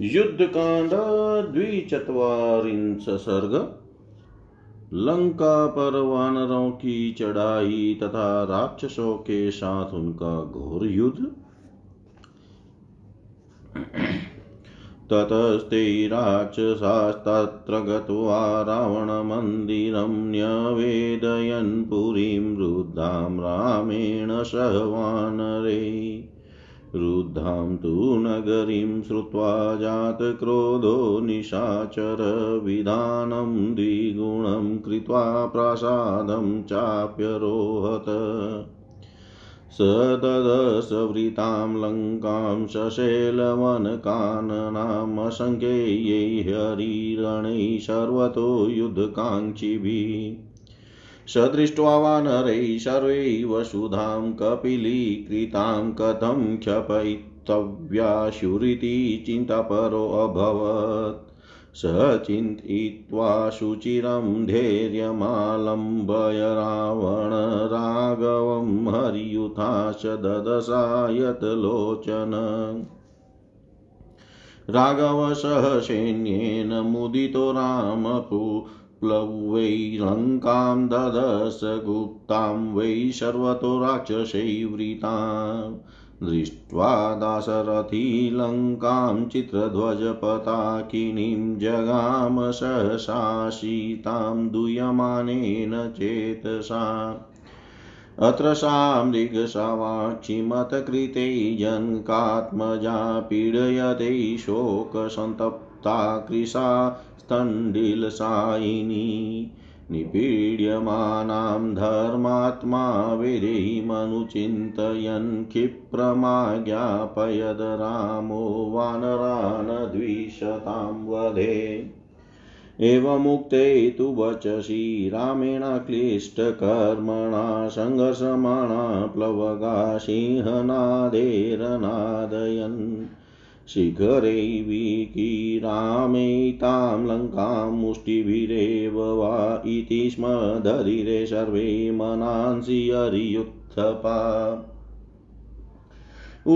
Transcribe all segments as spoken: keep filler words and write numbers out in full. युद्धकांड द्विचत्वारिंश सर्ग लंका पर वानरों की चढ़ाई तथा राक्षसों के साथ उनका घोर युद्ध। ततस्ते राक्षसास्तत्र गत्वा रावणमन्दिरं न्यवेदयन् पुरीं रुद्धां रामेण सह वानरैः। रुद्धां तु नगरीं श्रुत्वा जातक्रोधो निशाचरविधानं द्विगुणं कृत्वा प्रासादं चाप्यरोहत। स तदसवृतां लङ्कां सशैलवनकाननामसङ्ख्यैः हरिरणैः सर्वतो युद्धकाङ्क्षिभिः। स दृष्ट्वा वानरैः सर्वैः वसुधां कपिलीकृतां कथं क्षपयितव्याशुरिति चिन्तापरो अभवत्। स चिन्तयित्वा शुचिरं धैर्यमालम्ब्य रावणराघवं हरियुथाश्च ददशायतलोचन। राघवसह सैन्येन मुदितो रामपु प्लवै लङ्कां ददश गुप्तां वै सर्वतो राक्षसैर्वृतां। दृष्ट्वा दाशरथी लङ्कां चित्रध्वजपताकिनीं जगाम सहसासीतां दूयमानेन चेतसा। अत्र सामृगसवाक्षिमत कृते जनकात्मजा पीडयते शोकसन्तप्ता कृशा तण्डिलसायिनी। निपीड्यमानां धर्मात्मा विदेहि मनुचिन्तयन् क्षिप्रमाज्ञापयद रामो वानरान् द्विशतां वधे। एवमुक्ते तु वचसि रामेण क्लिष्टकर्मणा संघर्षमाणा प्लवगा सिंहनादेरनादयन्। शिखरे विकीरामे तां लङ्कां मुष्टिभिरेव वा इति स्म धरिरे सर्वे मनांसि हरियुत्थपा।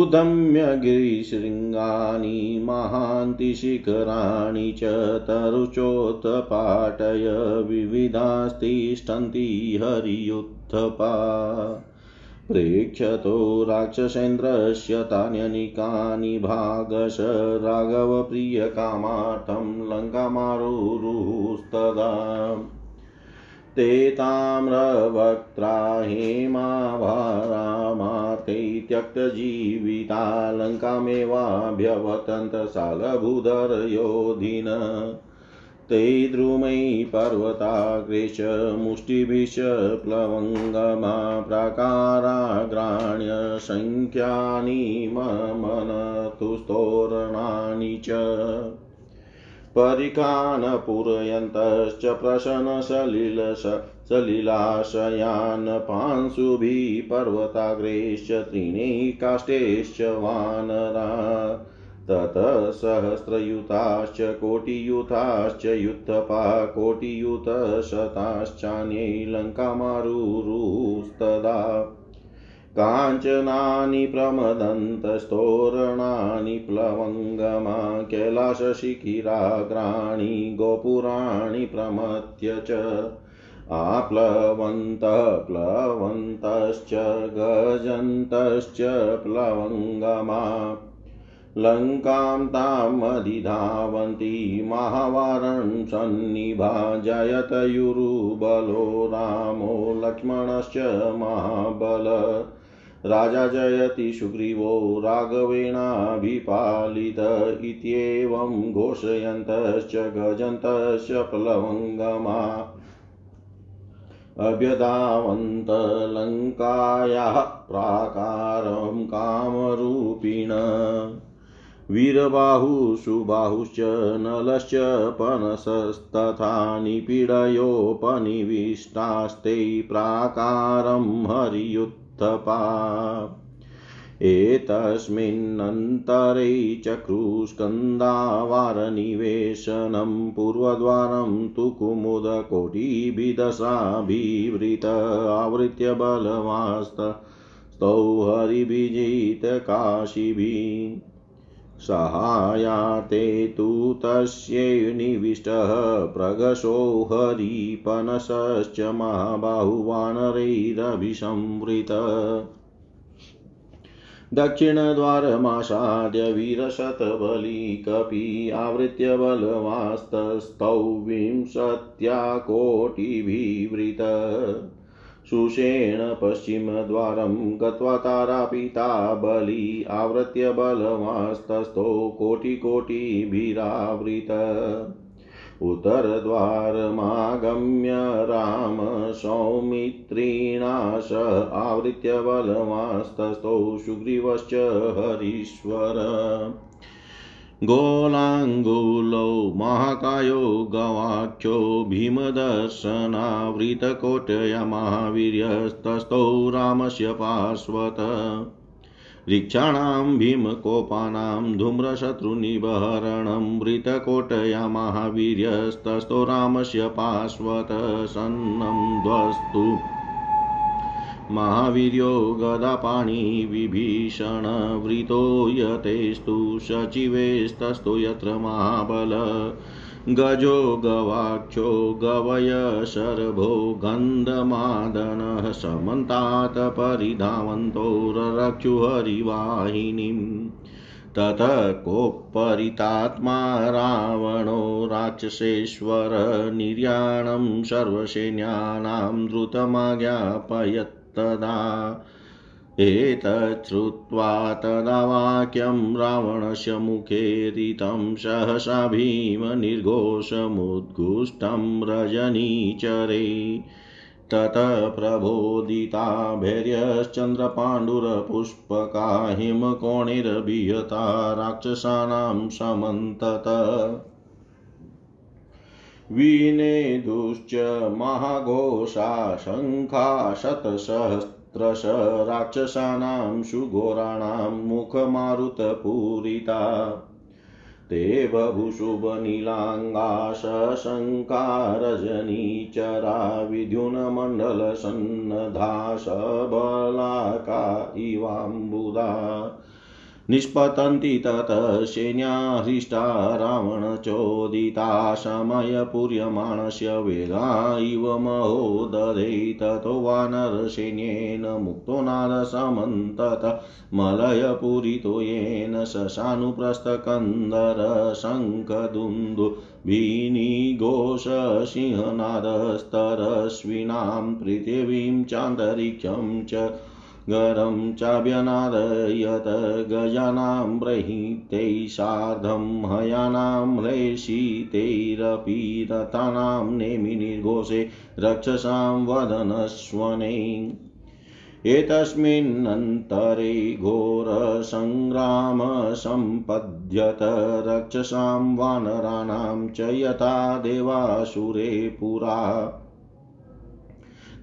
उदम्य गिरिशृङ्गानि महान्ति शिखराणि च तरुचोत्पाटय विविधास्तिष्ठन्ति हरियुत्थपा। प्रेक्षतो राक्षसेन्द्रस्य तान्यनिकानि भागश राघवप्रियकामार्थं लङ्कामारुरुस्तदा। ते ताम्रवक्त्रा हेमाभारामा ते त्यक्तजीविता लङ्कामेवाभ्यवतन्त सालभूधरयोधिन। ते द्रुमै पर्वताग्रेश मुष्टिभिश प्लवङ्गमा प्राकाराग्राण्य संख्यानि ममन तुस्तोरणानि च। परिकान् पूरयन्तश्च प्रसन्नसलिलाशयान् पांशुभिः पर्वताग्रेश्च त्रीणैः काष्ठैश्च वानरा। ततः सहस्रयुताश्च कोटियुताश्च युत्थपा कोटियुतशताश्चान्ये लङ्कामारुरुस्तदा। काञ्चनानि प्रमदन्तस्तोरणानि प्लवङ्गमा कैलासशिखिराग्राणि गोपुराणि प्रमथ्य च। आप्लवन्तः प्लवन्तश्च गजन्तश्च प्लवङ्गमा। लङ्कां ताम् अधिधावन्ति महावारं सन्निभा जयतयुरुबलो रामो लक्ष्मणश्च महाबल। राजा जयति सुग्रीवो राघवेणाभिपालित इत्येवं घोषयन्तश्च गजन्तश्च प्लवङ्गमा। अभ्यधावन्त लङ्कायाः प्राकारं कामरूपिण। वीरबाहुः सुबाहुश्च नलश्च पनसस्तथा निपीडयोपनिविष्टास्ते प्राकारं हरियुत्थपा। एतस्मिन्नन्तरे चक्रुस्कन्दावारनिवेशनं पूर्वद्वारं तु कुमुदकोटिविदशाभिवृत आवृत्य बलवास्त स्तौ हरिभिजित काशिभिः। सहायाते तु तस्य निविष्टः प्रगशो हरिपनसश्च महाबाहु वानरैरभिसंवृत दक्षिणद्वारमासाद्य वीरशतबली कपि आवृत्य बलवास्तौ विंशत्याकोटिभिवृत सुषेण पश्चिमद्वारं गत्वा तारापीता बली आवृत्य बलवास्तस्थो कोटिकोटिभिरावृत उत्तरद्वारमागम्य राम सौमित्रिणा सह आवृत्य बलवास्तस्थो सुग्रीवश्च हरीश्वर गोलांगुलो महाकायो गवाक्षो भीमदर्शनावृतकोटया महावीर्यस्तस्थो रामस्य पार्श्वत ऋक्षाणां भीमकोपानां धूम्रशत्रुनिबहरणं वृतकोटया महावीर्यस्तस्थो रामस्य पार्श्वत सन्नं ध्वस्तु महावीर्यो गदापाणि विभीषण वृतो यतेस्तु सचिवेस्तस्थो यत्र महाबल गजो गवाक्षो गवय शर्भो गन्धमादनः समन्तात् परिधावन्तो ररक्षु हरिवाहिनीम् तत कोपरितात्मा रावणो राक्षसेश्वर निर्याणं सर्वसेनानां द्रुतमाज्ञापयत्तदा एतच्छ्रुत्वा तदा वाक्यं रावणस्य मुखे ऋतं सहसा भीमनिर्घोषमुद्घुष्टं रजनीचरे तत प्रबोधिता भैर्यश्चन्द्रपाण्डुरपुष्पका हिमकोणिर्बिहता राक्षसानां समन्तत विनेदुश्च महाघोषा शङ्खा शतसहस्रश राक्षसानां सुघोराणां मुखमारुतपूरिता ते बभुशुभनीलाङ्गा शशङ्का रजनीचरा विद्युन्मण्डलसन्नधा सबलाका इवाम्बुदा निष्पतन्ति ततः सैन्या हृष्टा रावणचोदिता शमयपूर्यमाणस्य वेगा इव महोदधे ततो वानरसैन्येन मुक्तो नादसमन्तत मलयपूरितो येन शशानुप्रस्थकन्दर शङ्खदुन्दुभिनिघोषसिंहनादस्तरश्विनां पृथिवीं चान्तरिक्षं च गरं चाभ्यनादयत गजानां ब्रहीते सार्धं हयानां रेषितैरपि रतानां नेमि निर्घोषे रक्षसां वदनस्वने एतस्मिन्नन्तरे घोरसंग्राम सम्पद्यत रक्षसां वानराणां च यथा देवासुरे पुरा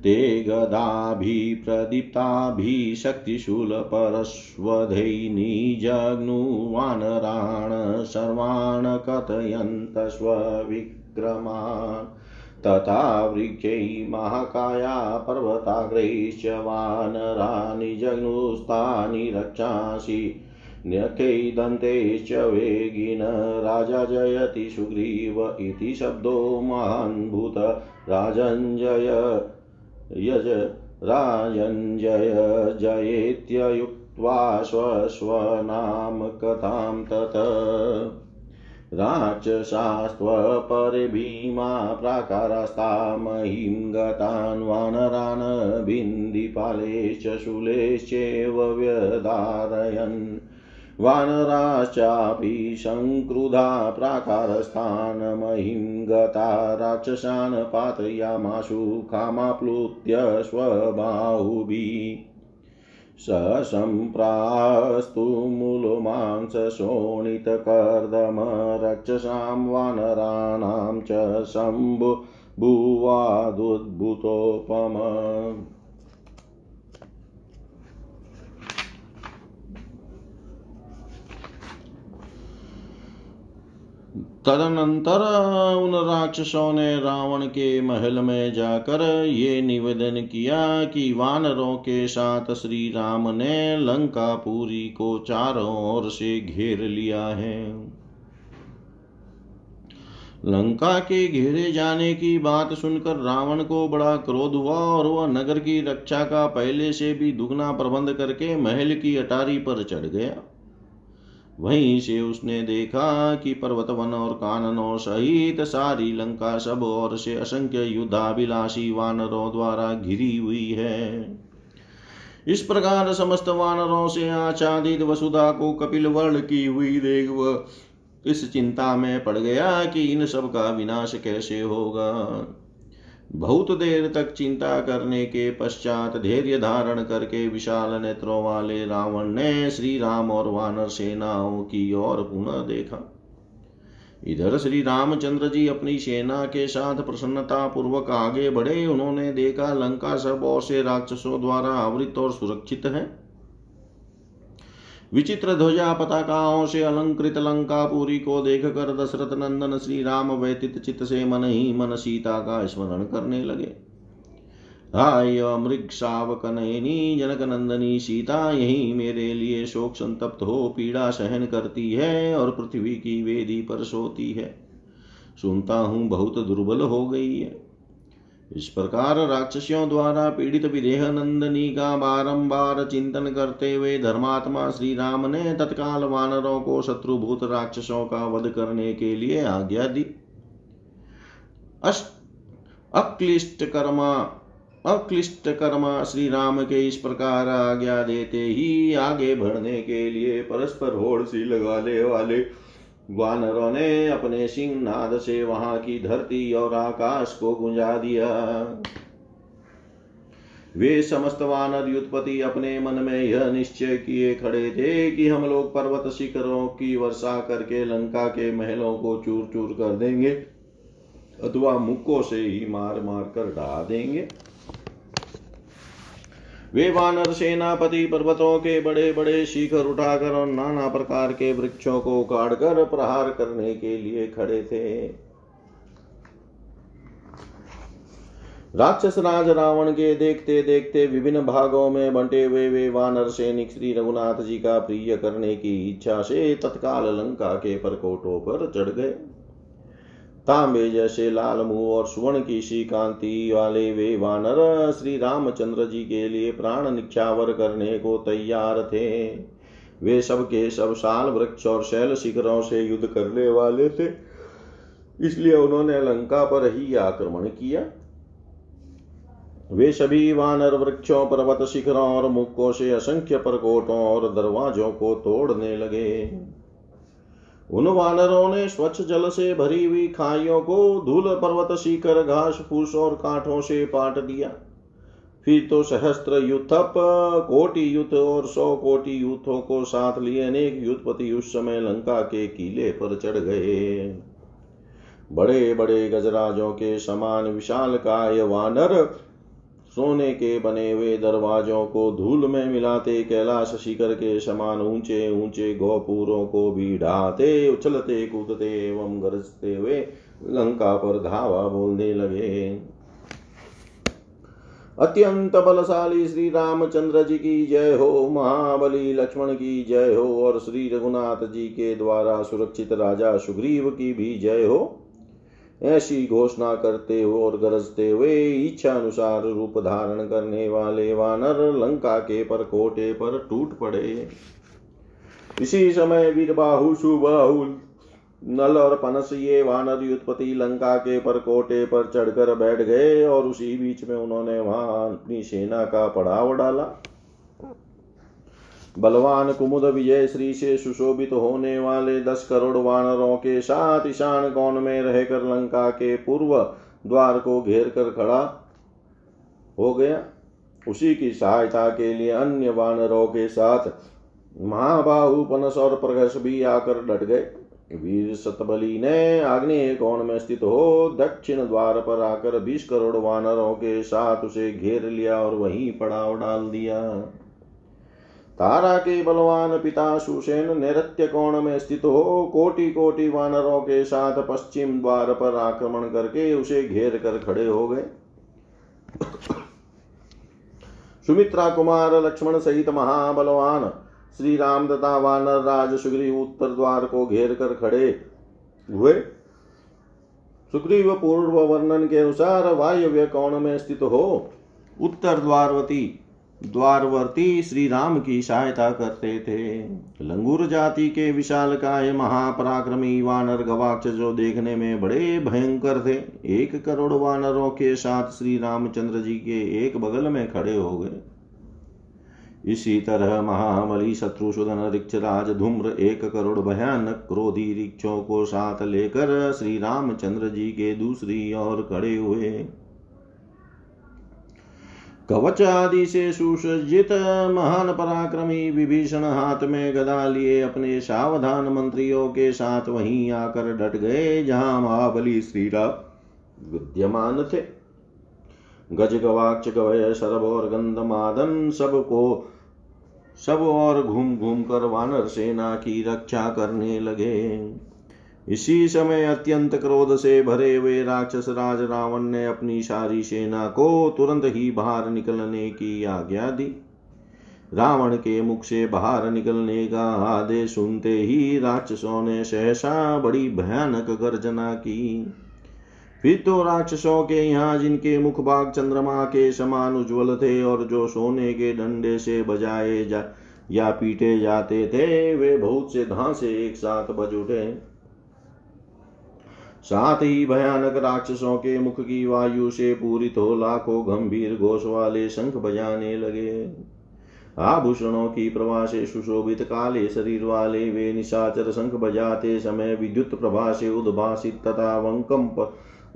ते गदाभिः प्रदीप्ताभिः शक्तिशूलपरश्वधैः निजग्नुवानरान् सर्वान् कथयन्त स्वविक्रमान् तथा वृक्षैः महाकाया पर्वताग्रैश्च वानरान् निजग्नुस्तानि रक्षांसि न्यक्तैर्दन्तैश्च वेगिनः राजा जयति सुग्रीव इति शब्दो महान्भूत राजञ्जय यज राजञ्जय जयेत्ययुक्त्वा स्वस्वनाम कथां तत राक्षसास्त्वपरे भीमा प्राकारास्ता महीं गतान् वानरान् बिन्दिपालेश्च शूलेश्चैव व्यधारयन् वानराश्चापि संक्रुधा प्राकारस्थान् महीं गता राक्षसान् पातयामाशु कामाप्लुत्य स्वबाहुभिः ससम्प्रास्तु मूलमांसशोणितकर्दम रक्षसां वानराणां च सम्भुवादुद्भुतोपम तदनंतर उन राक्षसों ने रावण के महल में जाकर ये निवेदन किया कि वानरों के साथ श्री राम ने लंकापुरी को चारों ओर से घेर लिया है। लंका के घेरे जाने की बात सुनकर रावण को बड़ा क्रोध हुआ और वह नगर की रक्षा का पहले से भी दुगना प्रबंध करके महल की अटारी पर चढ़ गया। वहीं से उसने देखा कि पर्वतवन और काननों सहित सारी लंका सब ओर से असंख्य युद्धाभिलाषी वानरों द्वारा घिरी हुई है। इस प्रकार समस्त वानरों से आच्छादित वसुधा को कपिलवर्ण की हुई देख वह इस चिंता में पड़ गया कि इन सब का विनाश कैसे होगा। बहुत देर तक चिंता करने के पश्चात धैर्य धारण करके विशाल नेत्रों वाले रावण ने श्री राम और वानर सेनाओं की ओर पुनः देखा। इधर श्री रामचंद्र जी अपनी सेना के साथ प्रसन्नता पूर्वक आगे बढ़े। उन्होंने देखा लंका सब ओर से राक्षसों द्वारा आवृत और सुरक्षित है। विचित्र ध्वजा पताकाओं से अलंकृत लंकापुरी को देखकर दशरथ नंदन श्री राम व्यथित चित्त से मन ही मन सीता का स्मरण करने लगे। हाय मृग शावक नयनी जनक नंदनी सीता, यही मेरे लिए शोक संतप्त हो पीड़ा सहन करती है और पृथ्वी की वेदी पर सोती है। सुनता हूँ बहुत दुर्बल हो गई है। इस प्रकार राक्षसियों द्वारा पीड़ित विदेह नंदिनी का बारंबार चिंतन करते हुए धर्मात्मा श्री राम ने तत्काल वानरों को शत्रुभूत राक्षसों का वध करने के लिए आज्ञा दी। अक्लिष्ट कर्मा अक्लिष्ट कर्मा श्री राम के इस प्रकार आज्ञा देते ही आगे बढ़ने के लिए परस्पर होड़ सी लगाने वाले वानरों ने अपने सिंह नाद से वहां की धरती और आकाश को गुंजा दिया। वे समस्त वानर युद्धपति अपने मन में यह निश्चय किए खड़े थे कि हम लोग पर्वत शिखरों की वर्षा करके लंका के महलों को चूर चूर कर देंगे अथवा मुक्कों से ही मार मार कर ढा देंगे। वे वानर सेनापति पर्वतों के बड़े बड़े शिखर उठाकर और नाना प्रकार के वृक्षों को उखाड़कर प्रहार करने के लिए खड़े थे। राक्षस राज रावण के देखते देखते विभिन्न भागों में बंटे हुए वे वानर सैनिक श्री रघुनाथ जी का प्रिय करने की इच्छा से तत्काल लंका के परकोटों पर चढ़ गए। तांबे जैसे लाल मुंह और स्वर्ण की सी कांति वाले वे वानर श्री रामचंद्र जी के लिए प्राण निछावर करने को तैयार थे। वे सब के सब साल वृक्ष और शैल शिखरों से युद्ध करने वाले थे, इसलिए उन्होंने लंका पर ही आक्रमण किया। वे सभी वानर वृक्षों पर्वत शिखरों और मुक्कों से असंख्य परकोटों और दरवाजों को तोड़ने लगे। उन वानरों ने स्वच्छ जल से भरी हुई खाइयों को धूल पर्वत शिखर घास फूस और कांटों से पाट दिया। फिर तो सहस्त्र युद्धप कोटि युद्ध और सौ कोटि युद्धों को साथ लिए अनेक युद्धपति उस समय लंका के किले पर चढ़ गए। बड़े बड़े गजराजों के समान विशाल काय वानर सोने के बने हुए दरवाजों को धूल में मिलाते, कैलाश शिखर के समान ऊंचे ऊंचे गोपुरों को भी ढाते, उछलते कूदते एवं गरजते हुए लंका पर धावा बोलने लगे। अत्यंत बलशाली श्री रामचंद्र जी की जय हो, महाबली लक्ष्मण की जय हो और श्री रघुनाथ जी के द्वारा सुरक्षित राजा सुग्रीव की भी जय हो, ऐसी घोषणा करते हुए और गरजते हुए इच्छा अनुसार रूप धारण करने वाले वानर लंका के परकोटे पर टूट पड़े। इसी समय वीरबाहु सुबाहु नल और पनस ये वानर युद्धपति लंका के परकोटे पर चढ़कर बैठ गए और उसी बीच में उन्होंने वहां अपनी सेना का पड़ाव डाला। बलवान कुमुद विजय श्री से सुशोभित होने वाले दस करोड़ वानरों के साथ ईशान कोण में रहकर लंका के पूर्व द्वार को घेर कर खड़ा हो गया। उसी की सहायता के लिए अन्य वानरों के साथ महाबाहु पनस और प्रघर्ष भी आकर डट गए। वीर सतबली ने आग्नेय कोण में स्थित हो दक्षिण द्वार पर आकर बीस करोड़ वानरों के साथ उसे घेर लिया और वहीं पड़ाव डाल दिया। तारा के बलवान पिता सुसेन नैऋत्य कोण में स्थित हो कोटि कोटि वानरों के साथ पश्चिम द्वार पर आक्रमण करके उसे घेर कर खड़े हो गए। सुमित्रा कुमार लक्ष्मण सहित महाबलवान श्री राम तथा वानर राज सुग्रीव उत्तर द्वार को घेर कर खड़े हुए। सुग्रीव पूर्व वर्णन के अनुसार वायव्य कोण में स्थित हो उत्तर द्वारवती द्वारवर्ती श्री राम की सहायता करते थे। लंगूर जाति के विशाल काय महापराक्रमी वानर गवाक्ष जो देखने में बड़े भयंकर थे एक करोड़ वानरों के साथ श्री रामचंद्र जी के एक बगल में खड़े हो गए। इसी तरह महाबली शत्रुसूदन ऋक्षराज धूम्र एक करोड़ भयानक क्रोधी ऋक्षों को साथ लेकर श्री रामचंद्र जी के दूसरी ओर खड़े हुए। कवच आदि से सुसज्जित महान पराक्रमी विभीषण हाथ में गदा लिए अपने सावधान मंत्रियों के साथ वहीं आकर डट गए जहां महाबली श्री राम विद्यमान थे। गज गवाक्ष गवय सरभ और गंधमादन सबको सब और घूम घूम कर वानर सेना की रक्षा करने लगे। इसी समय अत्यंत क्रोध से भरे हुए राक्षस राज रावण ने अपनी सारी सेना को तुरंत ही बाहर निकलने की आज्ञा दी। रावण के मुख से बाहर निकलने का आदेश सुनते ही राक्षसों ने सहसा बड़ी भयानक गर्जना की। फिर तो राक्षसों के यहाँ जिनके मुख भाग चंद्रमा के समान उज्ज्वल थे और जो सोने के डंडे से बजाए जा या पीटे जाते थे वे बहुत से धांसे एक साथ बज उठे। साथ ही भयानक राक्षसों के मुख की वायु से पूरित हो लाखों गंभीर घोष वाले शंख बजाने लगे। आभूषणों की प्रभा से सुशोभित काले शरीर वाले वे निशाचर शंख बजाते समय विद्युत प्रभा से उद्भासित तथा वंकंप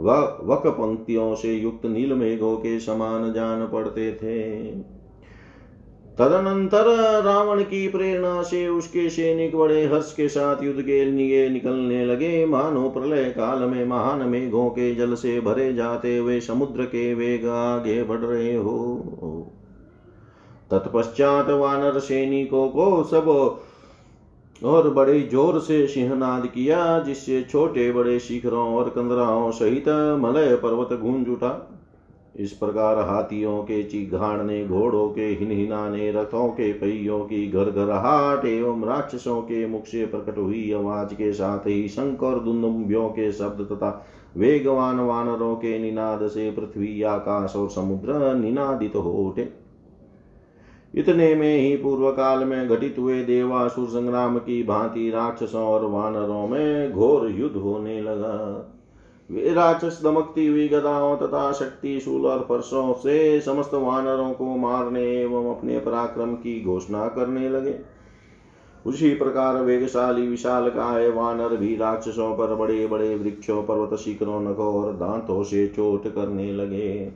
वक पंक्तियों से युक्त नील मेघों के समान जान पड़ते थे। तदनंतर रावण की प्रेरणा से उसके सैनिक बड़े हर्ष के साथ युद्ध के लिए निकलने लगे मानो प्रलय काल में महान मेघों के जल से भरे जाते हुए समुद्र के वेग आगे बढ़ रहे हो। तत्पश्चात वानर सैनिकों को सब और बड़े जोर से सिंहनाद किया जिससे छोटे बड़े शिखरों और कंदराओं सहित मलय पर्वत गूंज उठा। इस प्रकार हाथियों के चीघाड़ने घोड़ों के हिनहिनाने रथों के पहियों की घरघराहट एवं राक्षसों के मुख से प्रकट हुई आवाज के साथ ही शंख और दुंदुभियों के शब्द तथा वेगवान वानरों के निनाद से पृथ्वी आकाश और समुद्र निनादित हो उठे। इतने में ही पूर्व काल में घटित हुए देवासुर संग्राम की भांति राक्षसों और वानरों में घोर युद्ध होने लगा। वे राक्षस दमकती हुई गदाओं तथा शक्तिशूल और फरसों से समस्त वानरों को मारने एवं अपने पराक्रम की घोषणा करने लगे। उसी प्रकार वेगशाली विशाल काय वानर भी राक्षसों पर बड़े बड़े वृक्षों पर्वत शिखरों नखों और दांतों से चोट करने लगे।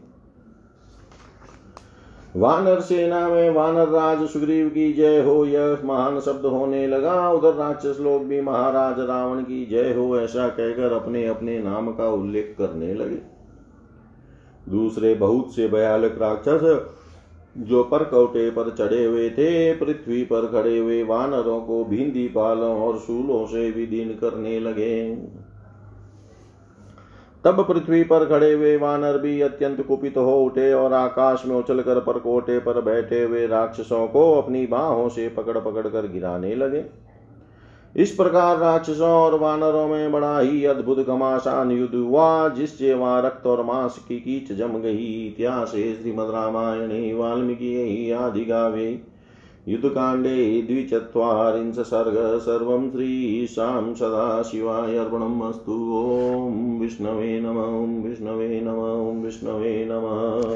वानर सेना में वानर राज सुग्रीव की जय हो यह महान शब्द होने लगा। उधर राक्षस लोग भी महाराज रावण की जय हो ऐसा कहकर अपने अपने नाम का उल्लेख करने लगे। दूसरे बहुत से भयानक राक्षस जो परकौटे पर चढ़े हुए थे पृथ्वी पर खड़े हुए वानरों को भींदी पालों और शूलों से विदीर्ण करने लगे। तब पृथ्वी पर खड़े हुए वानर भी अत्यंत कुपित हो उठे और आकाश में उछलकर परकोटे पर बैठे हुए राक्षसों को अपनी बाहों से पकड़ पकड़ कर गिराने लगे। इस प्रकार राक्षसों और वानरों में बड़ा ही अद्भुत घमासान युद्ध हुआ जिससे वहां रक्त और मांस की कीच जम गई। इतिहास श्रीमद् रामायणे वाल्मीकि आदि काव्ये युद्धकांडे द्विचत्वारिंश सर्ग सर्वं श्रीशां सदाशिवाय अर्पणमस्तु। ओं विष्णवे नमः। ओं विष्णवे नमः। ओं विष्णवे नमः।